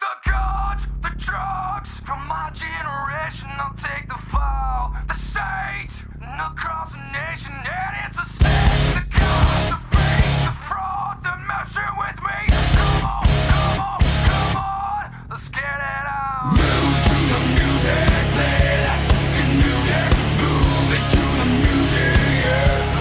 Get the guns, the drugs from my generation. I'll take the fall, the state, and across the nation. And it's a sin. The guns, the face, the fraud, the messing with me. Come on, come on, come on. Let's get it out. Move to the music, play like the music. Move it to the music, yeah.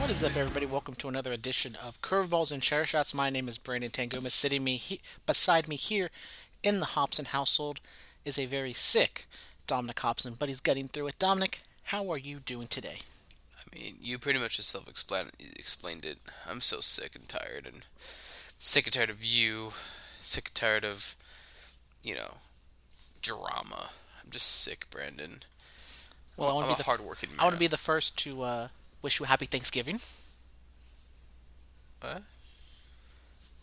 What is up, everybody? Welcome to another edition of Curveballs and Chair Shots. My name is Brandon Tanguma. Sitting beside me here in the Hobson household is a very sick Dominic Hobson, but he's getting through it. Dominic, how are you doing today? I mean, you pretty much just explained it. I'm so sick and tired, and sick and tired of you, sick and tired of, drama. I'm just sick, Brandon. Well, I'm a hard-working man. I want to be the first to, wish you a happy Thanksgiving. What?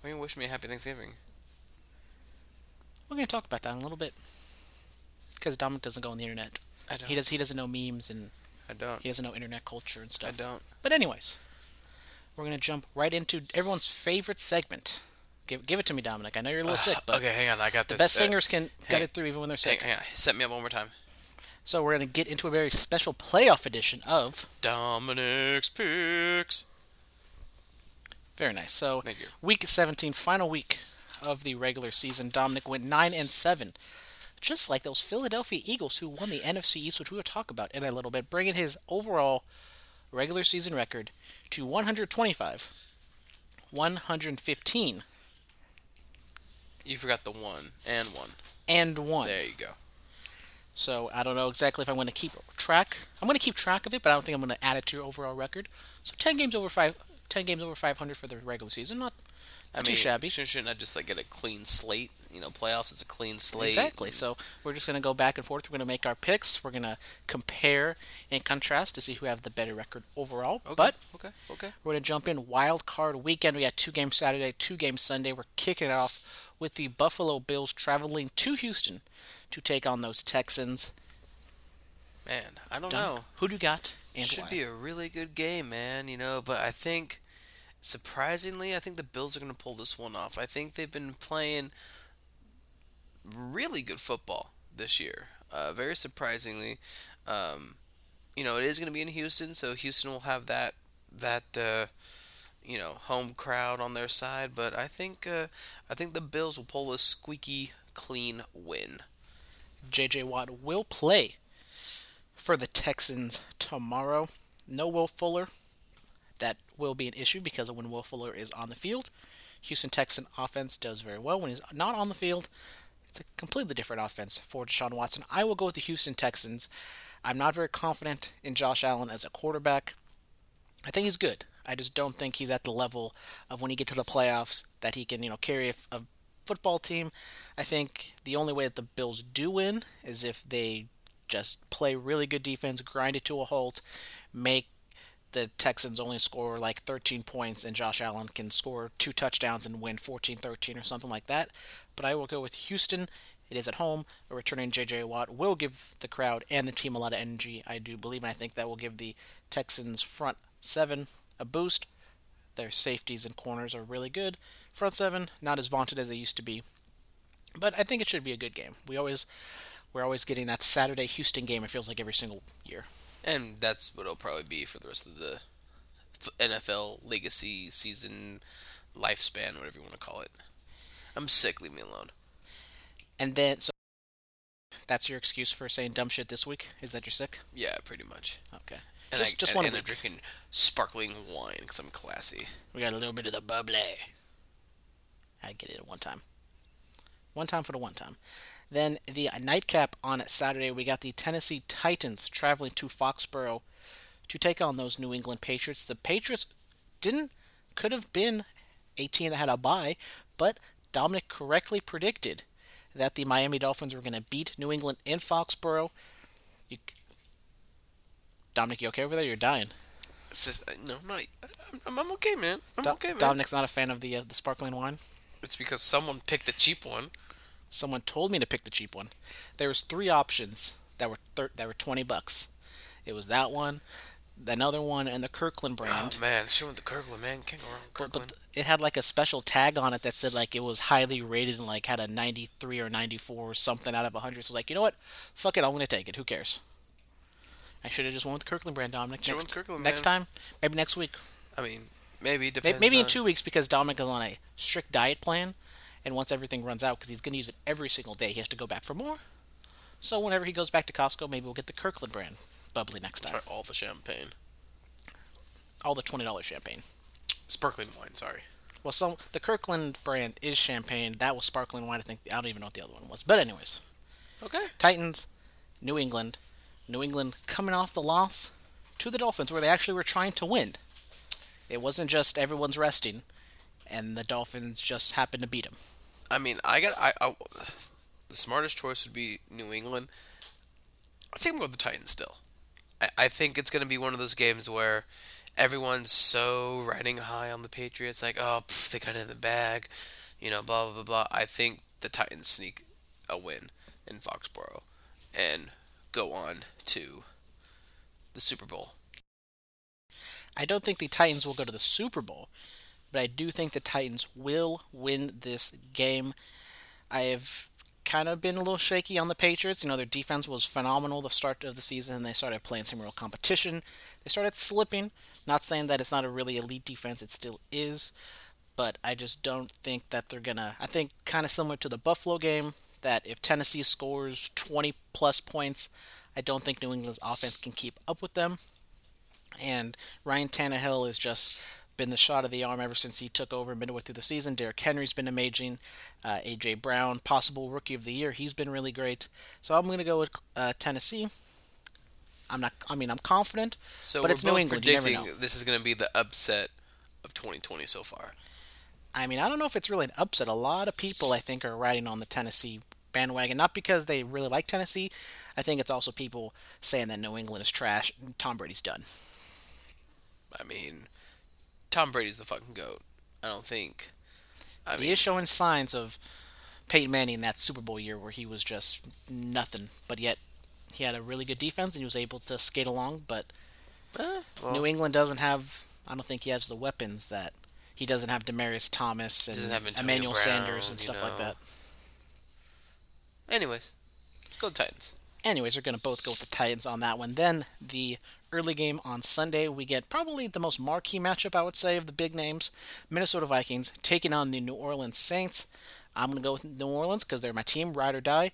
What do you wish me a happy Thanksgiving? We're going to talk about that in a little bit. Because Dominic doesn't go on the internet. I don't. He doesn't know memes and... I don't. He doesn't know internet culture and stuff. I don't. But anyways, we're going to jump right into everyone's favorite segment. Give it to me, Dominic. I know you're a little sick, but... Okay, hang on. I got this. The best singers can get it through even when they're sick. Hang on. Set me up one more time. So we're going to get into a very special playoff edition of... Dominic's Picks. Very nice. So, thank you. Week 17, final week of the regular season. Dominic went 9-7. Just like those Philadelphia Eagles who won the NFC East, which we will talk about in a little bit, bringing his overall regular season record to 125. 115. You forgot the one. And one. And one. There you go. So, I don't know exactly if I'm going to keep track. I'm going to keep track of it, but I don't think I'm going to add it to your overall record. So, 10 games over 500 for the regular season. Not too shabby. Shouldn't I just get a clean slate? Playoffs is a clean slate. Exactly. So, we're just going to go back and forth. We're going to make our picks. We're going to compare and contrast to see who have the better record overall. Okay. We're going to jump in wild card weekend. We got 2 games Saturday, 2 games Sunday. We're kicking it off with the Buffalo Bills traveling to Houston to take on those Texans. Man, I don't know. Who do you got and should why? Be a really good game, man, but I think, surprisingly, the Bills are going to pull this one off. I think they've been playing really good football this year, very surprisingly. It is going to be in Houston, so Houston will have that home crowd on their side, but I think the Bills will pull a squeaky clean win. J.J. Watt will play for the Texans tomorrow. No Will Fuller. That will be an issue because when Will Fuller is on the field, Houston Texan offense does very well. When he's not on the field, it's a completely different offense for Deshaun Watson. I will go with the Houston Texans. I'm not very confident in Josh Allen as a quarterback. I think he's good. I just don't think he's at the level of when you get to the playoffs that he can, carry a football team. I think the only way that the Bills do win is if they just play really good defense, grind it to a halt, make the Texans only score 13 points, and Josh Allen can score 2 touchdowns and win 14-13 or something like that. But I will go with Houston. It is at home. A returning J.J. Watt will give the crowd and the team a lot of energy, I do believe, and I think that will give the Texans front 7 a boost. Their safeties and corners are really good. Front 7, not as vaunted as they used to be. But I think it should be a good game. We're always getting that Saturday Houston game, it feels like, every single year. And that's what it'll probably be for the rest of the NFL legacy season lifespan, whatever you want to call it. I'm sick, leave me alone. And then, so that's your excuse for saying dumb shit this week? Is that you're sick? Yeah, pretty much. Okay. And I'm drinking sparkling wine because I'm classy. We got a little bit of the bubbly. I get it at one time. One time for the one time. Then the nightcap on Saturday, we got the Tennessee Titans traveling to Foxborough to take on those New England Patriots. The Patriots could have been a team that had a bye, but Dominic correctly predicted that the Miami Dolphins were going to beat New England in Foxborough. Dominic, you okay over there? You're dying. No, I'm not. I'm okay, man. Dominic's not a fan of the sparkling wine. It's because someone picked the cheap one. Someone told me to pick the cheap one. There was 3 options that were $20. It was that one, another one, and the Kirkland brand. Oh, man. She went to Kirkland, man. Can't go wrong with Kirkland. But it had, like, a special tag on it that said, like, it was highly rated and, like, had a 93 or 94 or something out of 100. So, like, you know what? Fuck it. I'm going to take it. Who cares? I should have just went with the Kirkland brand, Dominic. Next time? Maybe next week. I mean, maybe. Depends. Maybe in 2 weeks, because Dominic is on a strict diet plan, and once everything runs out, because he's going to use it every single day, he has to go back for more. So whenever he goes back to Costco, maybe we'll get the Kirkland brand bubbly next time. Try all the champagne. All the $20 champagne. Sparkling wine, sorry. Well, the Kirkland brand is champagne. That was sparkling wine, I think. I don't even know what the other one was. But anyways. Okay. Titans, New England. New England coming off the loss to the Dolphins, where they actually were trying to win. It wasn't just everyone's resting, and the Dolphins just happened to beat them. I mean, the smartest choice would be New England. I think I'm going with the Titans still. I think it's going to be one of those games where everyone's so riding high on the Patriots, like, oh, they got it in the bag, you know, blah, blah, blah, blah. I think the Titans sneak a win in Foxborough and go on to the Super Bowl. I don't think the Titans will go to the Super Bowl, but I do think the Titans will win this game. I have kind of been a little shaky on the Patriots. You know, their defense was phenomenal the start of the season, and they started playing some real competition. They started slipping. Not saying that it's not a really elite defense, it still is, but I just don't think that they're gonna. I think kind of similar to the Buffalo game, that if Tennessee scores 20 plus points, I don't think New England's offense can keep up with them. And Ryan Tannehill has just been the shot of the arm ever since he took over midway through the season. Derrick Henry's been amazing. A.J. Brown, possible Rookie of the Year, he's been really great. So I'm going to go with Tennessee. I'm confident, but it's New England. You never know. This is going to be the upset of 2020 so far. I mean, I don't know if it's really an upset. A lot of people, I think, are riding on the Tennessee bandwagon, not because they really like Tennessee. I think it's also people saying that New England is trash and Tom Brady's done. I mean, Tom Brady's the fucking GOAT. I don't think. He is showing signs of Peyton Manning in that Super Bowl year where he was just nothing, but yet he had a really good defense and he was able to skate along, but New England doesn't have, I don't think he has the weapons that, he doesn't have Demarius Thomas and Emmanuel Sanders and stuff like that. Anyways, go Titans. Anyways, we're going to both go with the Titans on that one. Then the early game on Sunday, we get probably the most marquee matchup, I would say, of the big names. Minnesota Vikings taking on the New Orleans Saints. I'm going to go with New Orleans because they're my team, ride or die.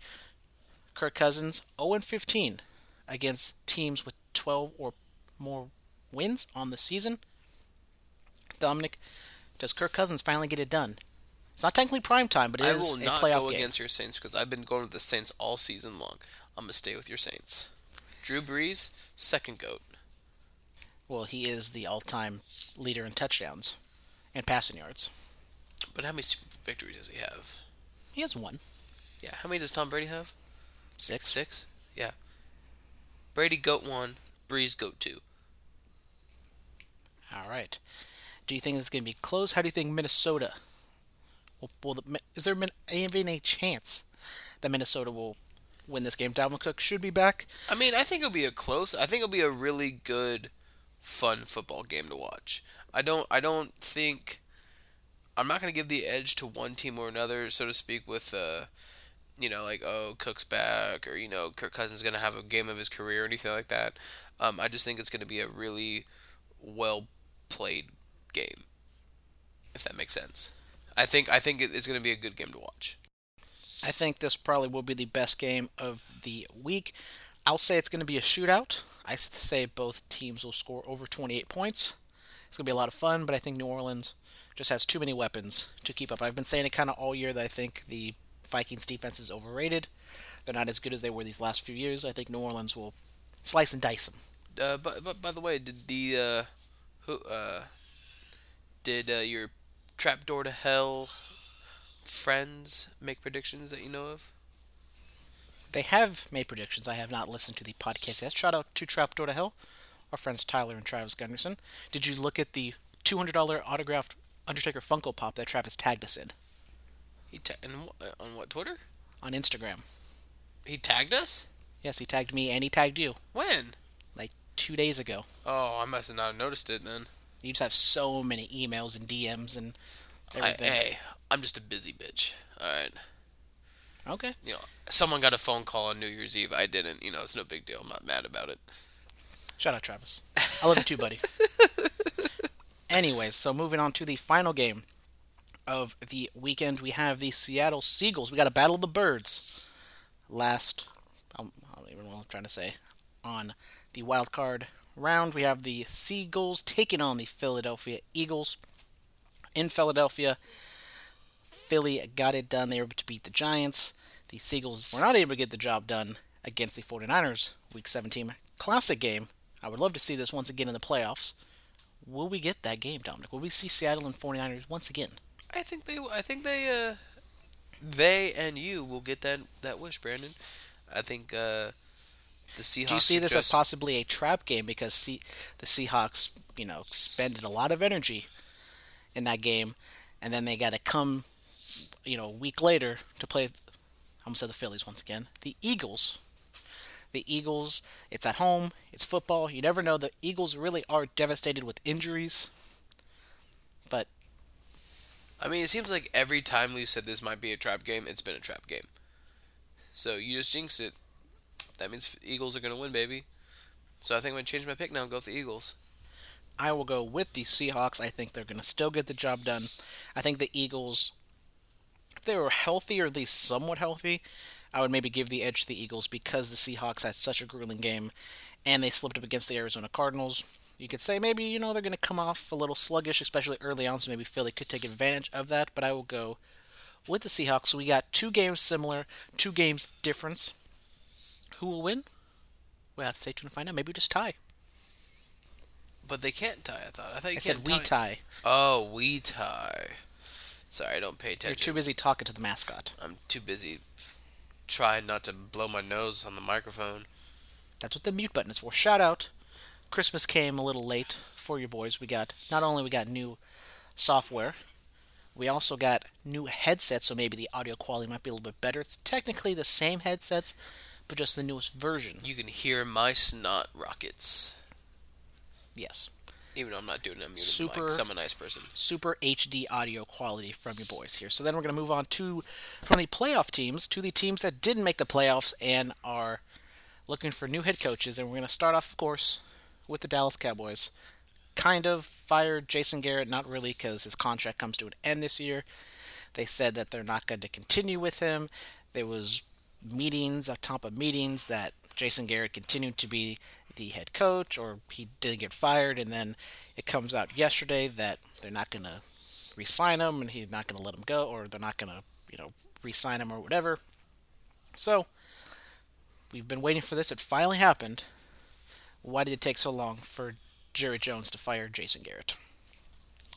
Kirk Cousins, 0-15 against teams with 12 or more wins on the season. Dominic, does Kirk Cousins finally get it done? It's not technically prime time, but it is a playoff game. I will not go against your Saints because I've been going with the Saints all season long. I'm going to stay with your Saints. Drew Brees, second GOAT. Well, he is the all-time leader in touchdowns and passing yards. But how many victories does he have? He has one. Yeah. How many does Tom Brady have? Six. Yeah. Brady, GOAT 1. Brees, GOAT 2. All right. Do you think it's going to be close? How do you think Minnesota? Is there even a chance that Minnesota will win this game? Dalvin Cook should be back. I mean, I think it'll be I think it'll be a really good, fun football game to watch. I don't think. I'm not going to give the edge to one team or another, so to speak, with, Cook's back, or, Kirk Cousins is going to have a game of his career or anything like that. I just think it's going to be a really well-played game, if that makes sense. I think it's going to be a good game to watch. I think this probably will be the best game of the week. I'll say it's going to be a shootout. I say both teams will score over 28 points. It's going to be a lot of fun, but I think New Orleans just has too many weapons to keep up. I've been saying it kind of all year that I think the Vikings defense is overrated. They're not as good as they were these last few years. I think New Orleans will slice and dice them. But by the way, did your Trapdoor to Hell friends make predictions that you know of? They have made predictions. I have not listened to the podcast yet. Shout out to Trapdoor to Hell, our friends Tyler and Travis Gunderson. Did you look at the $200 autographed Undertaker Funko Pop that Travis tagged us in? On what, Twitter? On Instagram. He tagged us? Yes, he tagged me and he tagged you. When? Like 2 days ago. Oh, I must have not noticed it then. You just have so many emails and DMs and everything. Hey, I'm just a busy bitch. All right. Okay. You know, someone got a phone call on New Year's Eve. I didn't. You know, it's no big deal. I'm not mad about it. Shout out, Travis. I love you too, buddy. Anyways, so moving on to the final game of the weekend, we have the Seattle Seagulls. We got a battle of the birds. I don't even know what I'm trying to say. On the wild card round, we have the Seagulls taking on the Philadelphia Eagles. In Philadelphia, Philly got it done. They were able to beat the Giants. The Seagulls were not able to get the job done against the 49ers. Week 17 classic game. I would love to see this once again in the playoffs. Will we get that game, Dominic? Will we see Seattle and 49ers once again? I think they and you will get that wish, Brandon. I think the Seahawks. Do you see this as possibly a trap game because the Seahawks, you know, expended a lot of energy in that game, and then they got to come, you know, a week later to play. I'm gonna say the Phillies once again. The Eagles. The Eagles. It's at home. It's football. You never know. The Eagles really are devastated with injuries, but. I mean, it seems like every time we've said this might be a trap game, it's been a trap game. So you just jinxed it. That means Eagles are going to win, baby. So I think I'm going to change my pick now and go with the Eagles. I will go with the Seahawks. I think they're going to still get the job done. I think the Eagles, if they were healthy or at least somewhat healthy, I would maybe give the edge to the Eagles because the Seahawks had such a grueling game and they slipped up against the Arizona Cardinals. You could say maybe, you know, they're going to come off a little sluggish, especially early on, so maybe Philly could take advantage of that, but I will go with the Seahawks. So we got 2 games similar, 2 games difference. Who will win? We'll have to stay tuned to find out. Maybe just tie. But they can't tie, I thought. I thought you said we tie. Oh, we tie. Sorry, I don't pay attention. You're too busy talking to the mascot. I'm too busy trying not to blow my nose on the microphone. That's what the mute button is for. Shout out. Christmas came a little late for your boys. We got new software, we also got new headsets, so maybe the audio quality might be a little bit better. It's technically the same headsets, but just the newest version. You can hear my snot rockets. Yes. Even though I'm not doing it, I'm muted the mic. I'm a nice person. Super HD audio quality from your boys here. So then we're going to move on from the playoff teams to the teams that didn't make the playoffs and are looking for new head coaches. And we're going to start off, of course, with the Dallas Cowboys. Kind of fired Jason Garrett, not really, because his contract comes to an end this year. They said that they're not going to continue with him. There was meetings on top of meetings that Jason Garrett continued to be the head coach, or he didn't get fired, and then it comes out yesterday that they're not going to re-sign him, and he's not going to let him go, or they're not going to, you know, re-sign him or whatever. So, we've been waiting for this. It finally happened. Why did it take so long for Jerry Jones to fire Jason Garrett?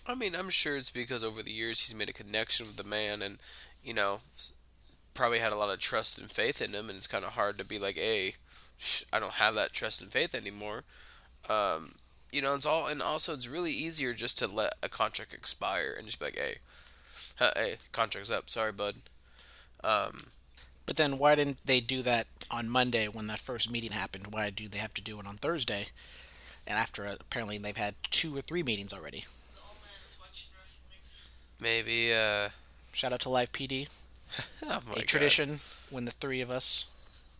I mean, I'm sure it's because over the years he's made a connection with the man and, you know, probably had a lot of trust and faith in him, and it's kind of hard to be like, hey, I don't have that trust and faith anymore. You know, and also it's really easier just to let a contract expire and just be like, hey, contract's up. Sorry, bud. But then why didn't they do that on Monday when that first meeting happened? Why do they have to do it on Thursday? And after, apparently, they've had 2 or 3 meetings already. The old man is watching wrestling. Maybe, shout out to Live PD. Oh my God. A tradition when the 3 of us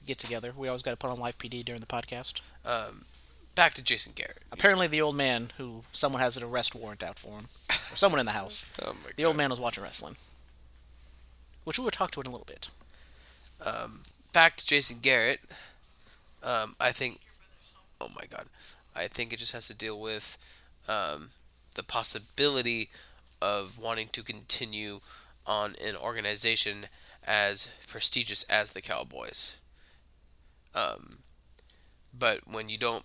get together. We always got to put on Live PD during the podcast. Back to Jason Garrett. Apparently, the old man who someone has an arrest warrant out for him. Or someone in the house. Oh my God. The old man was watching wrestling. Which we will talk to in a little bit. Back to Jason Garrett. I think it just has to deal with the possibility of wanting to continue on an organization as prestigious as the Cowboys. But when you don't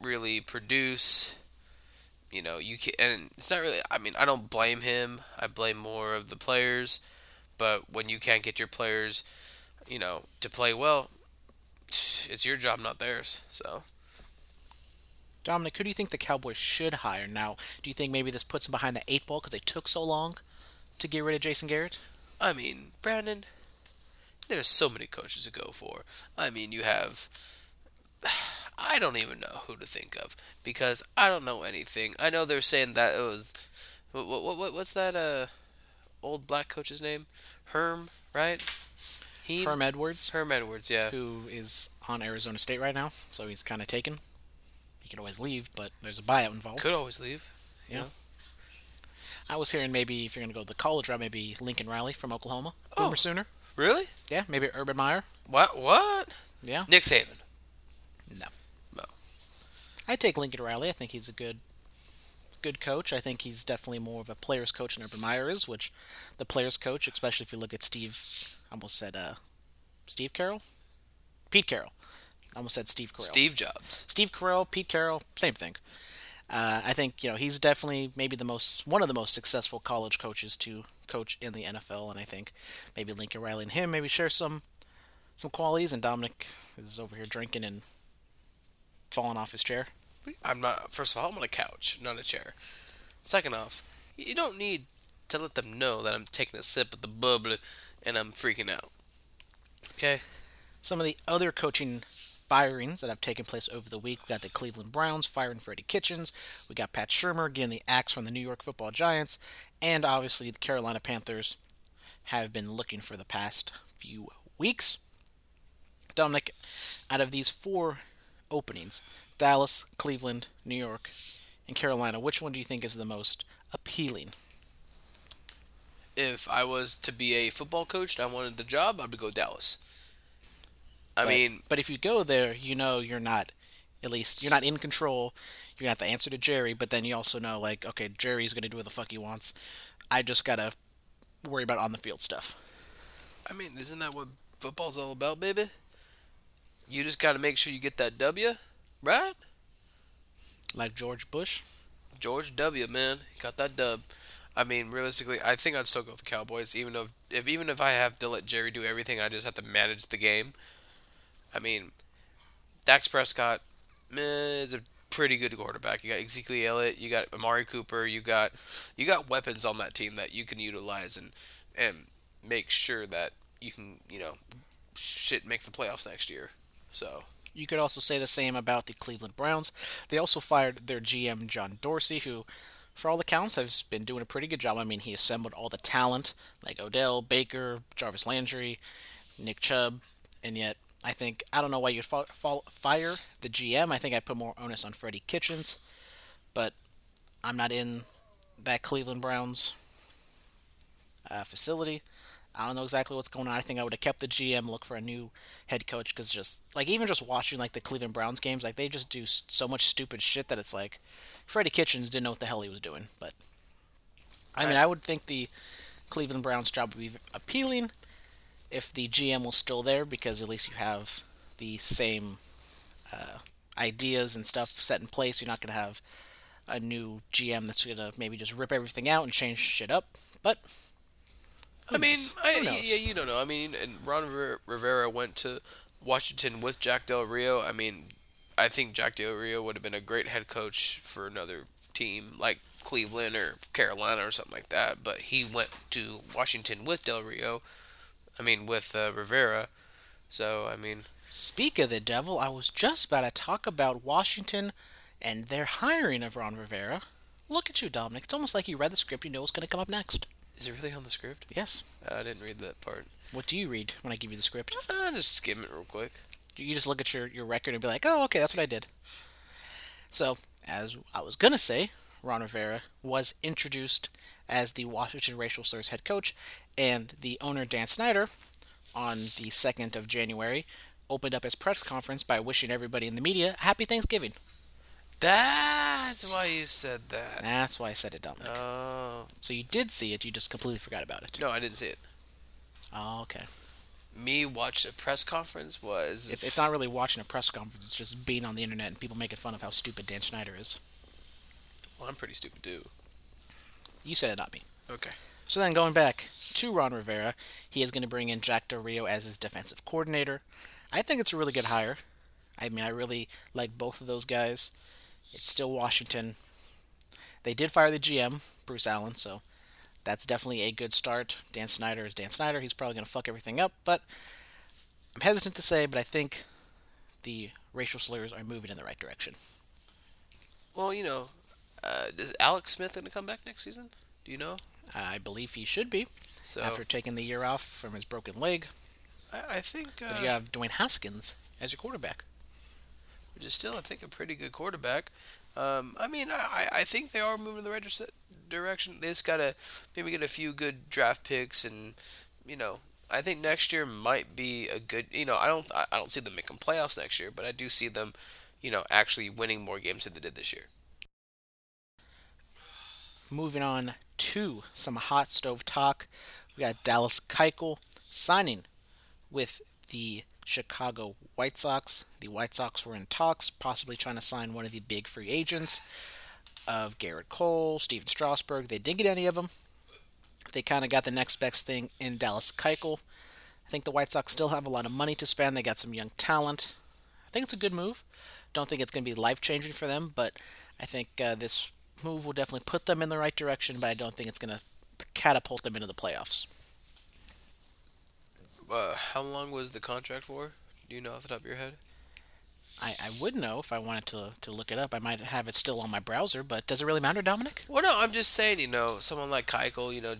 really produce, you know, you can, and it's not really. I mean, I don't blame him. I blame more of the players. But when you can't get your players, you know, to play well, it's your job, not theirs. So, Dominic, who do you think the Cowboys should hire now? Do you think maybe this puts them behind the 8 ball because they took so long to get rid of Jason Garrett? I mean, Brandon, there's so many coaches to go for. I mean, you have I don't even know who to think of because I don't know anything. I know they're saying that it was what's that old black coach's name? Herm, right? Herm Edwards. Herm Edwards, yeah. Who is on Arizona State right now, so he's kind of taken. He could always leave, but there's a buyout involved. Could always leave. Yeah. I was hearing maybe if you're going to go the college route, maybe Lincoln Riley from Oklahoma. Oh. Boomer Sooner. Really? Yeah, maybe Urban Meyer. What? Yeah. Nick Saban. No. I'd take Lincoln Riley. I think he's a good coach. I think he's definitely more of a player's coach than Urban Meyer is, which the player's coach, especially if you look at Pete Carroll. I almost said Steve Carell. Steve Jobs. Steve Carell, Pete Carroll, same thing. I think, he's definitely maybe one of the most successful college coaches to coach in the NFL, and I think maybe Lincoln Riley and him maybe share some qualities, and Dominic is over here drinking and falling off his chair. First of all, I'm on a couch, not a chair. Second off, you don't need to let them know that I'm taking a sip of the bubble and I'm freaking out. Okay? Some of the other coaching firings that have taken place over the week. We got the Cleveland Browns firing Freddie Kitchens. We got Pat Shurmur getting the axe from the New York Football Giants. And obviously the Carolina Panthers have been looking for the past few weeks. Dominic, out of these four openings, Dallas, Cleveland, New York, and Carolina, which one do you think is the most appealing? If I was to be a football coach and I wanted the job, I would go Dallas. But if you go there, you're not, at least, you're not in control. You're going to have to answer to Jerry, but then you also know, okay, Jerry's going to do what the fuck he wants. I just got to worry about on-the-field stuff. Isn't that what football's all about, baby? You just got to make sure you get that W, right? Like George Bush? George W, man. Got that dub. Realistically, I think I'd still go with the Cowboys, even if I have to let Jerry do everything, I just have to manage the game. Dax Prescott is a pretty good quarterback. You got Ezekiel Elliott, you got Amari Cooper, you got weapons on that team that you can utilize and make sure that you can, make the playoffs next year. So you could also say the same about the Cleveland Browns. They also fired their GM John Dorsey, who, for all the counts, has been doing a pretty good job. He assembled all the talent like Odell, Baker, Jarvis Landry, Nick Chubb, and yet. I don't know why you'd fire the GM. I think I'd put more onus on Freddie Kitchens, but I'm not in that Cleveland Browns facility. I don't know exactly what's going on. I think I would have kept the GM, look for a new head coach, because even watching the Cleveland Browns games, they just do so much stupid shit that it's like Freddie Kitchens didn't know what the hell he was doing. But I would think the Cleveland Browns job would be appealing if the GM was still there, because at least you have the same ideas and stuff set in place. You're not going to have a new GM that's going to maybe just rip everything out and change shit up. But you don't know. And Ron Rivera went to Washington with Jack Del Rio. I think Jack Del Rio would have been a great head coach for another team like Cleveland or Carolina or something like that. But he went to Washington with Del Rio. With Rivera. So, Speak of the devil, I was just about to talk about Washington and their hiring of Ron Rivera. Look at you, Dominic. It's almost like you read the script. You know what's going to come up next. Is it really on the script? Yes. I didn't read that part. What do you read when I give you the script? I just skim it real quick. You just look at your record and be like, oh, okay, that's what I did. So, as I was going to say, Ron Rivera was introduced as the Washington Racial Slurs head coach, and the owner, Dan Snyder, on the 2nd of January, opened up his press conference by wishing everybody in the media Happy Thanksgiving. That's why you said that. That's why I said it, Dominic. Oh. So you did see it, you just completely forgot about it. No, I didn't see it. Oh, okay. Me watching a press conference was... It's not really watching a press conference, it's just being on the internet and people making fun of how stupid Dan Snyder is. Well, I'm pretty stupid, too. You said it, not me. Okay. So then going back to Ron Rivera, he is going to bring in Jack Del Rio as his defensive coordinator. I think it's a really good hire. I really like both of those guys. It's still Washington. They did fire the GM, Bruce Allen, so that's definitely a good start. Dan Snyder is Dan Snyder. He's probably going to fuck everything up, but I'm hesitant to say, but I think the racial slurs are moving in the right direction. Well, you know, is Alex Smith going to come back next season? Do you know? I believe he should be, so, after taking the year off from his broken leg. I think... But you have Dwayne Haskins as your quarterback. Which is still, I think, a pretty good quarterback. I mean, I think they are moving in the right direction. They just got to maybe get a few good draft picks and, you know... I think next year might be a good, you know, I don't see them making playoffs next year, but I do see them, you know, actually winning more games than they did this year. Moving on to some hot stove talk. We got Dallas Keuchel signing with the Chicago White Sox. The White Sox were in talks, possibly trying to sign one of the big free agents of Garrett Cole, Steven Strasburg. They didn't get any of them. They kind of got the next best thing in Dallas Keuchel. I think the White Sox still have a lot of money to spend. They got some young talent. I think it's a good move. Don't think it's going to be life-changing for them, but I think this move will definitely put them in the right direction, but I don't think it's going to catapult them into the playoffs. How long was the contract for? Do you know off the top of your head? I would know if I wanted to look it up. I might have it still on my browser, but does it really matter, Dominic? Well, no, I'm just saying, you know, someone like Keuchel, you know,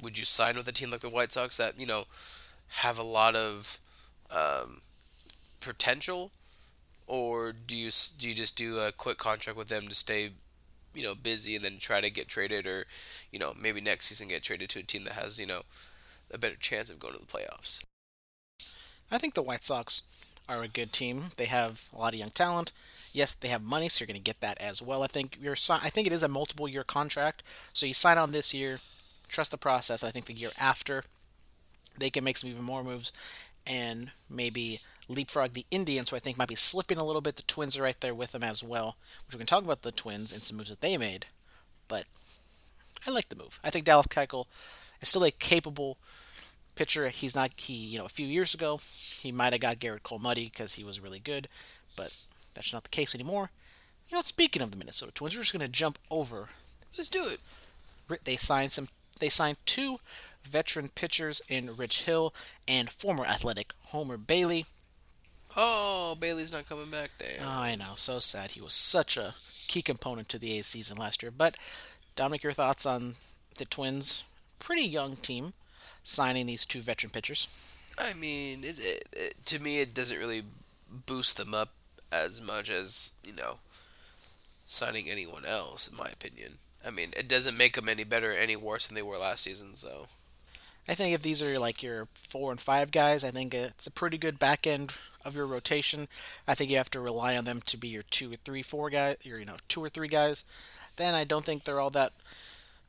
would you sign with a team like the White Sox that, you know, have a lot of potential, or do you just do a quick contract with them to stay, you know, busy and then try to get traded, or, you know, maybe next season get traded to a team that has, you know, a better chance of going to the playoffs? I think the White Sox are a good team. They have a lot of young talent. Yes, they have money, so you're going to get that as well. I think it is a multiple-year contract, so you sign on this year, trust the process. I think the year after, they can make some even more moves and maybe leapfrog the Indians, who I think might be slipping a little bit. The Twins are right there with them as well, which we can talk about the Twins and some moves that they made, but I like the move. I think Dallas Keuchel is still a capable pitcher. A few years ago he might have got Garrett Cole muddy because he was really good, but that's not the case anymore. You know, speaking of the Minnesota Twins, we're just going to jump over. Let's do it. They signed two veteran pitchers in Rich Hill and former Athletic Homer Bailey. Oh, Bailey's not coming back, damn. Oh, I know, so sad. He was such a key component to the A's season last year. But Dominic, your thoughts on the Twins? Pretty young team. Signing these two veteran pitchers. I mean, to me, it doesn't really boost them up as much as, you know, signing anyone else, in my opinion. I mean, it doesn't make them any better or any worse than they were last season, so. I think if these are, like, your 4 and 5 guys, I think it's a pretty good back end of your rotation. I think you have to rely on them to be your 2 or 3, 4 guys, your, you know, 2 or 3 guys. Then I don't think they're all that...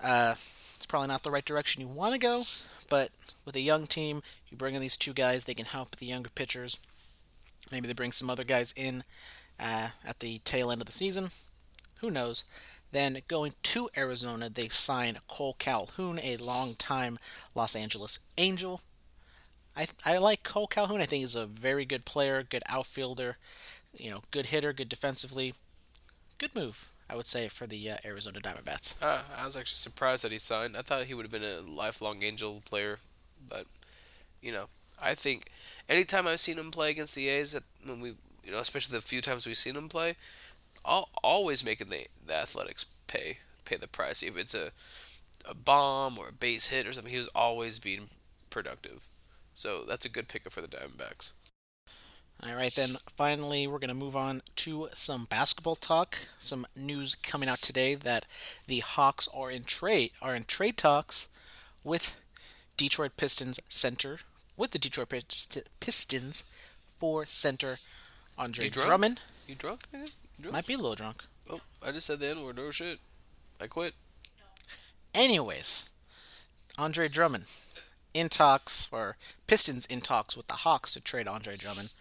it's probably not the right direction you want to go, but with a young team, you bring in these two guys, they can help the younger pitchers. Maybe they bring some other guys in at the tail end of the season. Who knows? Then going to Arizona, they sign Cole Calhoun, a longtime Los Angeles Angel. I like Cole Calhoun. I think he's a very good player, good outfielder, you know, good hitter, good defensively. Good move, I would say, for the Arizona Diamondbacks. I was actually surprised that he signed. I thought he would have been a lifelong Angel player. But, you know, I think anytime I've seen him play against the A's, when we, you know, especially the few times we've seen him play, always making the Athletics pay the price. If it's a bomb or a base hit or something, he was always being productive. So that's a good pickup for the Diamondbacks. All right, then, finally, we're going to move on to some basketball talk. Some news coming out today that the Hawks are in trade talks with the Detroit Pistons for center Andre Drummond. You drunk, man? You drunk? Might be a little drunk. Oh, I just said the N-word. Oh, shit. I quit. Anyways, Andre Drummond in talks, or Pistons in talks with the Hawks to trade Andre Drummond.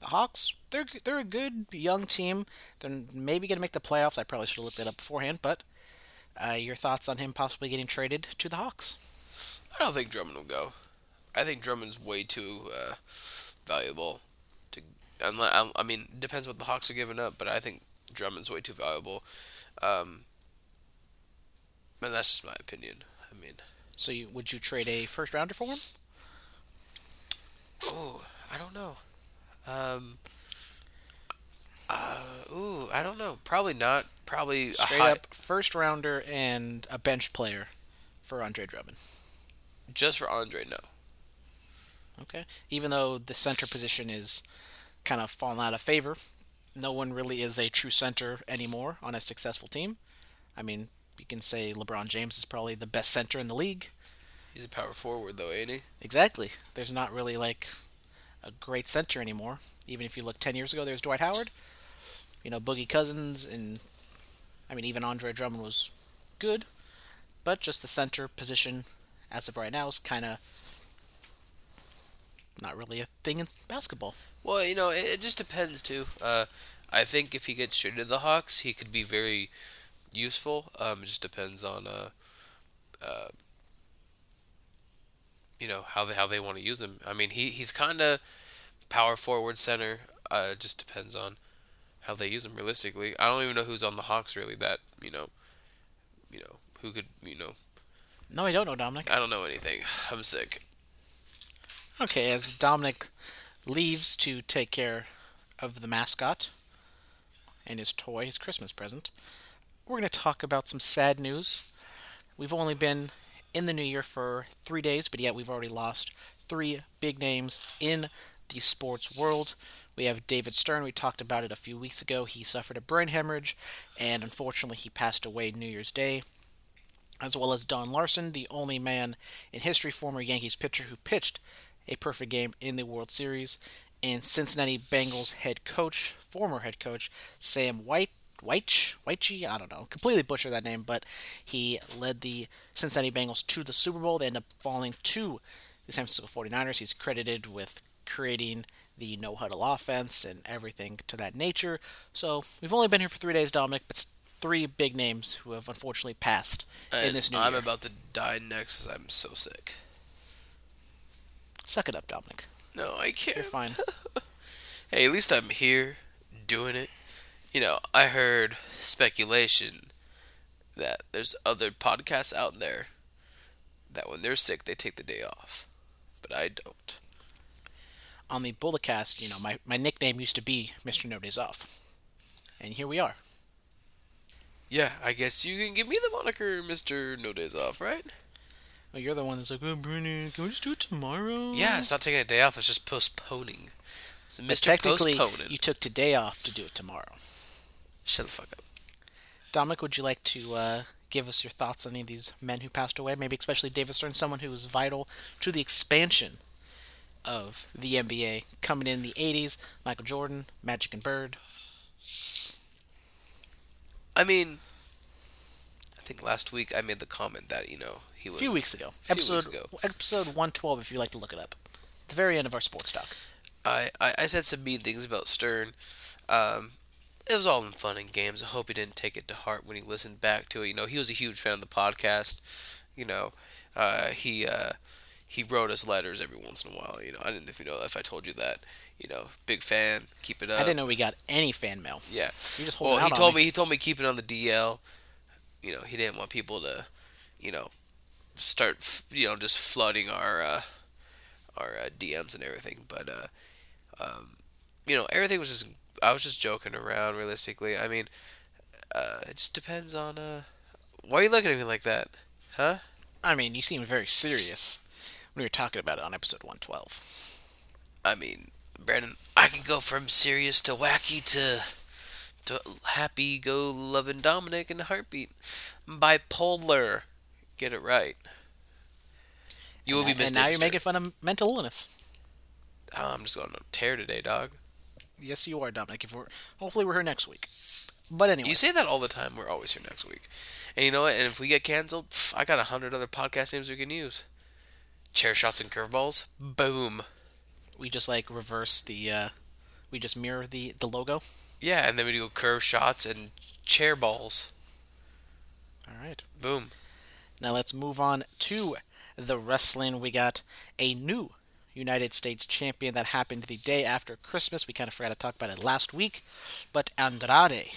The Hawks, they're a good young team. They're maybe going to make the playoffs. I probably should have looked that up beforehand, but your thoughts on him possibly getting traded to the Hawks? I don't think Drummond will go. I think Drummond's way too valuable. I mean, it depends what the Hawks are giving up, but I think Drummond's way too valuable. And that's just my opinion. I mean, so would you trade a first-rounder for him? Oh, I don't know. I don't know. Probably not. Probably straight up first rounder and a bench player for Andre Drummond. Just for Andre, no. Okay. Even though the center position is kind of fallen out of favor, no one really is a true center anymore on a successful team. I mean, you can say LeBron James is probably the best center in the league. He's a power forward, though, ain't he? Exactly. There's not really, like, a great center anymore. Even if you look 10 years ago, there's Dwight Howard, you know, Boogie Cousins, and, I mean, even Andre Drummond was good, but just the center position as of right now is kind of not really a thing in basketball. Well, you know, it just depends, too. I think if he gets traded to the Hawks, he could be very useful. It just depends on, you know, how they want to use him. I mean, he's kind of power forward center. It just depends on how they use him realistically. I don't even know who's on the Hawks really that, you know, who could, you know. No, I don't know, Dominic. I don't know anything. I'm sick. Okay, as Dominic leaves to take care of the mascot and his toy, his Christmas present, we're going to talk about some sad news. We've only been in the new year for 3 days, but yet we've already lost three big names in the sports world. We have David Stern. We talked about it a few weeks ago. He suffered a brain hemorrhage, and unfortunately he passed away New Year's Day, as well as Don Larson, the only man in history, former Yankees pitcher, who pitched a perfect game in the World Series, and Cincinnati Bengals head coach, former head coach, Sam Whitechey, I don't know, completely butcher that name, but he led the Cincinnati Bengals to the Super Bowl. They end up falling to the San Francisco 49ers. He's credited with creating the no-huddle offense and everything to that nature. So we've only been here for 3 days, Dominic, but three big names who have unfortunately passed in this new year. I'm about to die next because I'm so sick. Suck it up, Dominic. No, I can't. You're fine. Hey, at least I'm here doing it. You know, I heard speculation that there's other podcasts out there that when they're sick, they take the day off. But I don't. On the Bulletcast, you know, my nickname used to be Mr. No Days Off. And here we are. Yeah, I guess you can give me the moniker Mr. No Days Off, right? Well, you're the one that's like, oh, Brandon, can we just do it tomorrow? Yeah, it's not taking a day off, it's just postponing. So Mr. Technically, postponing. You took today off to do it tomorrow. Shut the fuck up. Dominic, would you like to give us your thoughts on any of these men who passed away? Maybe especially David Stern, someone who was vital to the expansion of the NBA coming in the 80s. Michael Jordan, Magic and Bird. I mean, I think last week I made the comment that, you know, he was... A few weeks ago. Episode 112, if you'd like to look it up. At the very end of our sports talk. I said some mean things about Stern. It was all in fun and games. I hope he didn't take it to heart when he listened back to it. You know, he was a huge fan of the podcast. You know, he wrote us letters every once in a while. You know, I didn't know if you know if I told you that. You know, big fan, keep it up. I didn't know we got any fan mail. Yeah, you just hold. Well, out he told on me. He told me keep it on the DL. You know, he didn't want people to, you know, start just flooding our DMs and everything. But you know, everything was just I was just joking around. Realistically, I mean, it just depends on why are you looking at me like that, huh? I mean, you seem very serious. We were talking about it on episode 112. I mean, Brandon, I can go from serious to wacky to happy, go loving Dominic in a heartbeat. Bipolar, get it right. You will be missed. And now you're making fun of mental illness. I'm just going on a tear today, dog. Yes, you are, Dominic. Hopefully, we're here next week. But anyway, you say that all the time. We're always here next week. And you know what? And if we get canceled, I got 100 other podcast names we can use. Chair shots and curveballs. Boom. We just like reverse the we just mirror the logo. Yeah, and then we do curve shots and chair balls. Alright. Boom. Now let's move on to the wrestling. We got a new United States champion that happened the day after Christmas. We kind of forgot to talk about it last week. But Andrade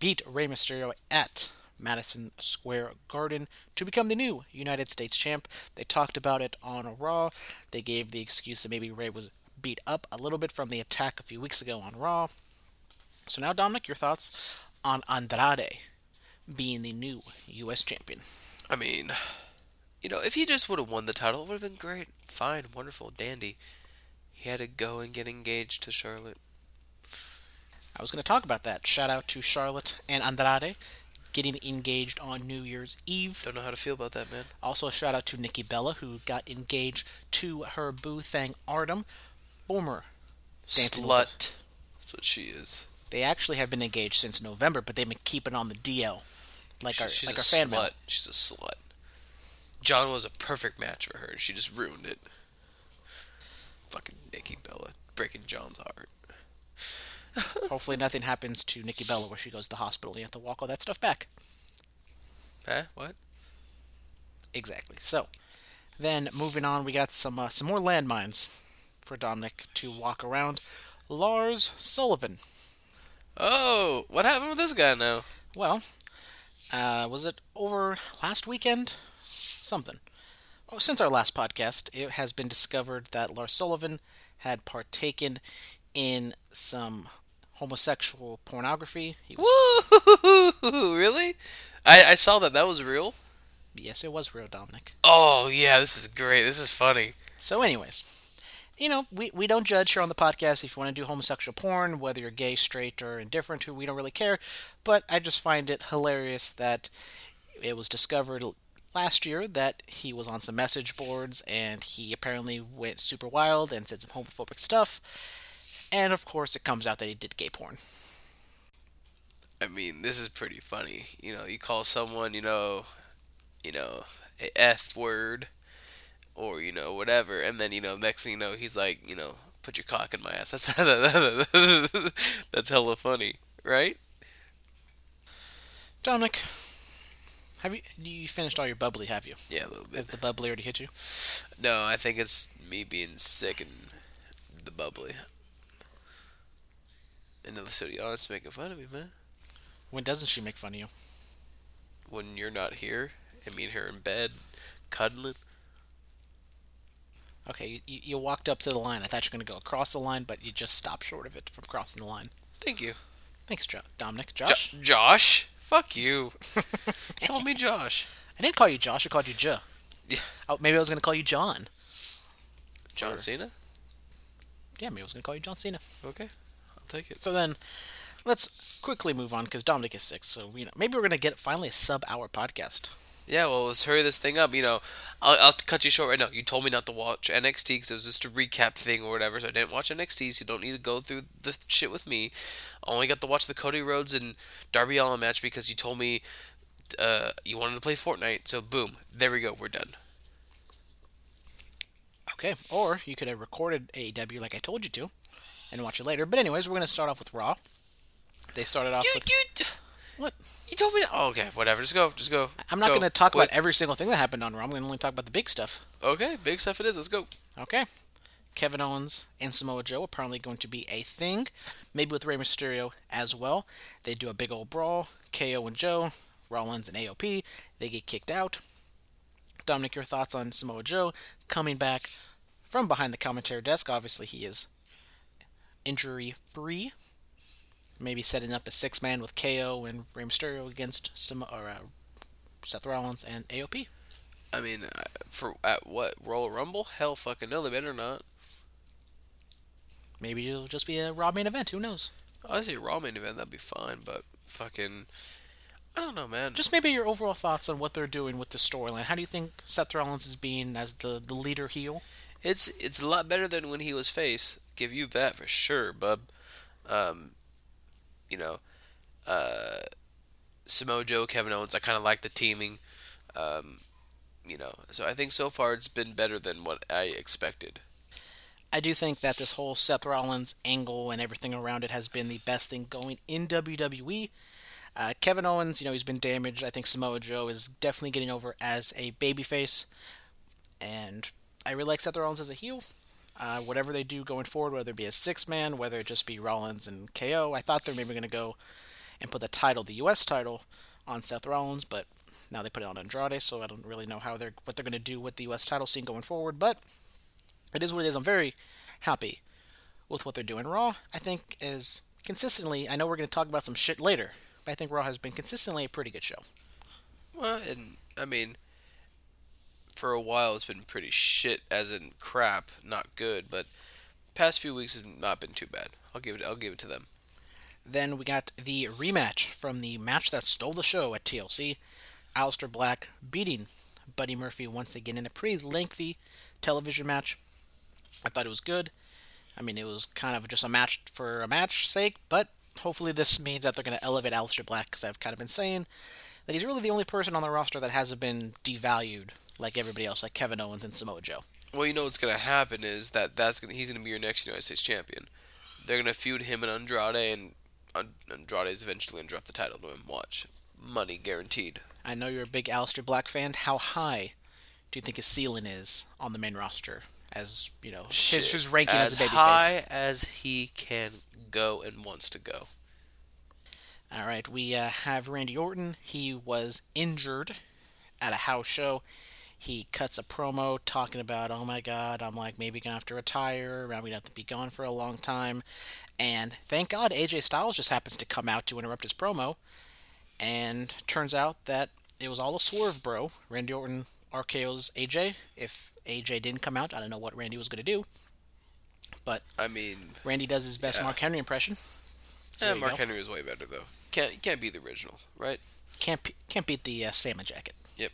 beat Rey Mysterio at Madison Square Garden to become the new United States champ. They talked about it on Raw. They gave the excuse that maybe Rey was beat up a little bit from the attack a few weeks ago on Raw. So now, Dominic, your thoughts on Andrade being the new U.S. champion? I mean, you know, if he just would have won the title, it would have been great, fine, wonderful, dandy. He had to go and get engaged to Charlotte. I was going to talk about that. Shout out to Charlotte and Andrade getting engaged on New Year's Eve. Don't know how to feel about that, man. Also, shout out to Nikki Bella, who got engaged to her boo thing, Artem, former dancing slut. That's what she is. They actually have been engaged since November, but they've been keeping on the DL. She's like our fan mail. She's a slut. John was a perfect match for her, and she just ruined it. Fucking Nikki Bella breaking John's heart. Hopefully nothing happens to Nikki Bella where she goes to the hospital and you have to walk all that stuff back. Huh? What? Exactly. So, then moving on, we got some more landmines for Dominic to walk around. Lars Sullivan. Oh, what happened with this guy now? Well, was it over last weekend? Something. Oh, since our last podcast, it has been discovered that Lars Sullivan had partaken in some homosexual pornography. Woo! Really? I saw that. That was real? Yes, it was real, Dominic. Oh, yeah, this is great. This is funny. So anyways, you know, we don't judge here on the podcast if you want to do homosexual porn, whether you're gay, straight, or indifferent, we don't really care, but I just find it hilarious that it was discovered last year that he was on some message boards, and he apparently went super wild and said some homophobic stuff, and of course it comes out that he did gay porn. I mean, this is pretty funny. You know, you call someone, you know, a F word, or, you know, whatever, and then, you know, next thing you know, he's like, you know, put your cock in my ass. That's hella funny, right? Dominic, you finished all your bubbly, have you? Yeah, a little bit. Has the bubbly already hit you? No, I think it's me being sick and the bubbly. And the studio audience making fun of me, man. When doesn't she make fun of you? When you're not here, and me and her in bed, cuddling. Okay, you walked up to the line. I thought you were going to go across the line, but you just stopped short of it from crossing the line. Thank you. Thanks, Dominic. Josh? Josh? Fuck you. You called me Josh. I didn't call you Josh. I called you Joe. Yeah. Oh, maybe I was going to call you John. John Cena? Yeah, maybe I was going to call you John Cena. Okay, I'll take it. So then, let's quickly move on, because Dominic is sick. So, you know, maybe we're going to get finally a sub-hour podcast. Yeah, well, let's hurry this thing up. You know, I'll cut you short right now. You told me not to watch NXT because it was just a recap thing or whatever, so I didn't watch NXT, so you don't need to go through the shit with me. I only got to watch the Cody Rhodes and Darby Allin match because you told me you wanted to play Fortnite, so boom. There we go. We're done. Okay, or you could have recorded AEW like I told you to and watch it later. But anyways, we're going to start off with Raw. They started off with... What? You told me to... Oh, okay, whatever. Just go. I'm not going to talk about every single thing that happened on Raw. I'm going to only talk about the big stuff. Okay, big stuff it is. Let's go. Okay. Kevin Owens and Samoa Joe apparently going to be a thing. Maybe with Rey Mysterio as well. They do a big old brawl. KO and Joe. Rollins and AOP. They get kicked out. Dominic, your thoughts on Samoa Joe coming back from behind the commentary desk. Obviously, he is injury-free. Maybe setting up a six-man with KO and Rey Mysterio against Seth Rollins and AOP. I mean, at what? Royal Rumble? Hell fucking no, they better not. Maybe it'll just be a Raw main event. Who knows? I say Raw main event. That'd be fine, but fucking... I don't know, man. Just maybe your overall thoughts on what they're doing with the storyline. How do you think Seth Rollins is being as the leader heel? It's a lot better than when he was face. Give you that for sure, bub. You know, Samoa Joe, Kevin Owens, I kind of like the teaming, you know. So I think so far it's been better than what I expected. I do think that this whole Seth Rollins angle and everything around it has been the best thing going in WWE. Kevin Owens, you know, he's been damaged. I think Samoa Joe is definitely getting over as a babyface. And I really like Seth Rollins as a heel. Whatever they do going forward, whether it be a six-man, whether it just be Rollins and KO, I thought they were maybe going to go and put the title, the U.S. title, on Seth Rollins, but now they put it on Andrade, so I don't really know what they're going to do with the U.S. title scene going forward, but it is what it is. I'm very happy with what they're doing. Raw, I think, is consistently, I know we're going to talk about some shit later, but I think Raw has been consistently a pretty good show. Well, and, I mean, for a while it's been pretty shit, as in crap, not good, but past few weeks has not been too bad. I'll give it to them. Then we got the rematch from the match that stole the show at TLC. Aleister Black beating Buddy Murphy once again in a pretty lengthy television match. I thought it was good. I mean, it was kind of just a match for a match's sake, but hopefully this means that they're going to elevate Aleister Black, because I've kind of been saying that he's really the only person on the roster that hasn't been devalued like everybody else, like Kevin Owens and Samoa Joe. Well, you know what's going to happen is he's going to be your next United States champion. They're going to feud him and Andrade, and Andrade's eventually going to drop the title to him. Watch. Money guaranteed. I know you're a big Aleister Black fan. How high do you think his ceiling is on the main roster? As, you know, his ranking as a babyface. As high as he can go and wants to go. All right, we have Randy Orton. He was injured at a house show. He cuts a promo talking about, oh my God, I'm like maybe going to have to retire. I'm going to have to be gone for a long time. And thank God AJ Styles just happens to come out to interrupt his promo. And turns out that it was all a swerve, bro. Randy Orton RKO's AJ. If AJ didn't come out, I don't know what Randy was going to do. But I mean, Randy does his best Mark Henry impression. So yeah, Mark Henry is way better though. Can't beat the original, right? Can't beat the salmon jacket. Yep.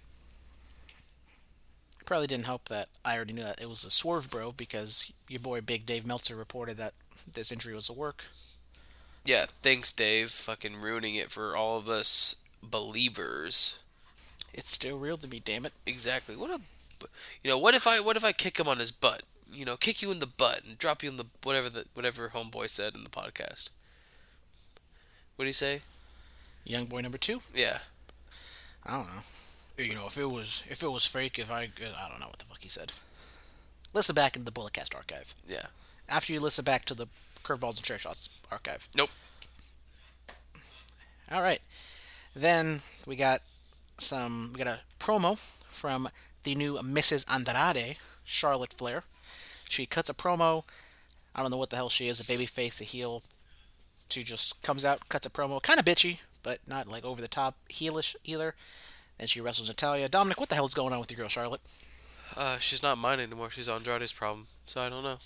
Probably didn't help that I already knew that it was a swerve, bro, because your boy Big Dave Meltzer reported that this injury was a work. Yeah, thanks, Dave. Fucking ruining it for all of us believers. It's still real to me, damn it. Exactly. What if I kick him on his butt? You know, kick you in the butt and drop you in the whatever homeboy said in the podcast. What did he say? Young boy number 2? Yeah. I don't know. You know, if it was fake, I don't know what the fuck he said. Listen back in the Bulletcast archive. Yeah. After you listen back to the Curveballs and Chair Shots archive. Nope. All right. Then we got a promo from the new Mrs. Andrade, Charlotte Flair. She cuts a promo. I don't know what the hell she is, a babyface, a heel. She just comes out, cuts a promo. Kind of bitchy, but not like over the top heelish either. Then she wrestles Natalya. Dominic, what the hell's going on with your girl, Charlotte? She's not mine anymore. She's Andrade's problem, so I don't know.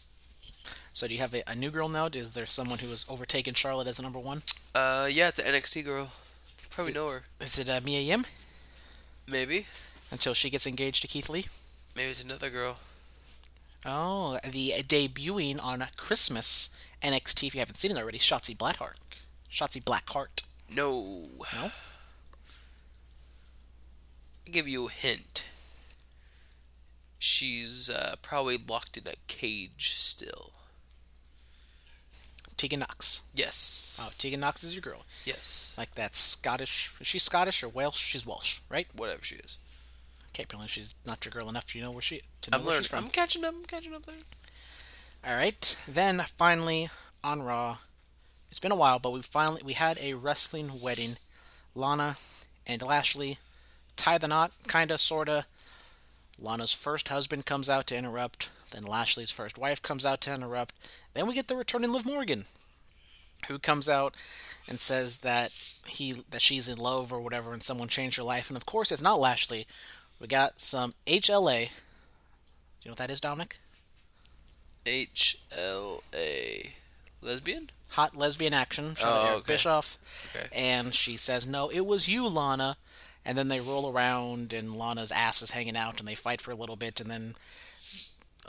So do you have a new girl now? Is there someone who has overtaken Charlotte as a number 1? Yeah, it's an NXT girl. You probably know her. Is it Mia Yim? Maybe. Until she gets engaged to Keith Lee? Maybe it's another girl. Oh, the debuting on Christmas NXT, if you haven't seen it already, Shotzi Blackheart. No. No? I'll give you a hint. She's probably locked in a cage still. Tegan Knox. Yes. Oh, Tegan Knox is your girl. Yes. Like that Scottish. Is she Scottish or Welsh? She's Welsh, right? Whatever she is. I can't believe she's not your girl enough to know where she. To know I'm where learning. She's from. I'm catching up there. All right. Then finally on Raw, it's been a while, but we had a wrestling wedding. Lana and Lashley tie the knot, kinda, sorta. Lana's first husband comes out to interrupt. Then Lashley's first wife comes out to interrupt. Then we get the returning Liv Morgan, who comes out and says that she's in love or whatever, and someone changed her life. And of course, it's not Lashley. We got some HLA. Do you know what that is, Dominic? HLA. Lesbian? Hot lesbian action. Eric Bischoff. Okay. And she says, no, it was you, Lana. And then they roll around, and Lana's ass is hanging out, and they fight for a little bit, and then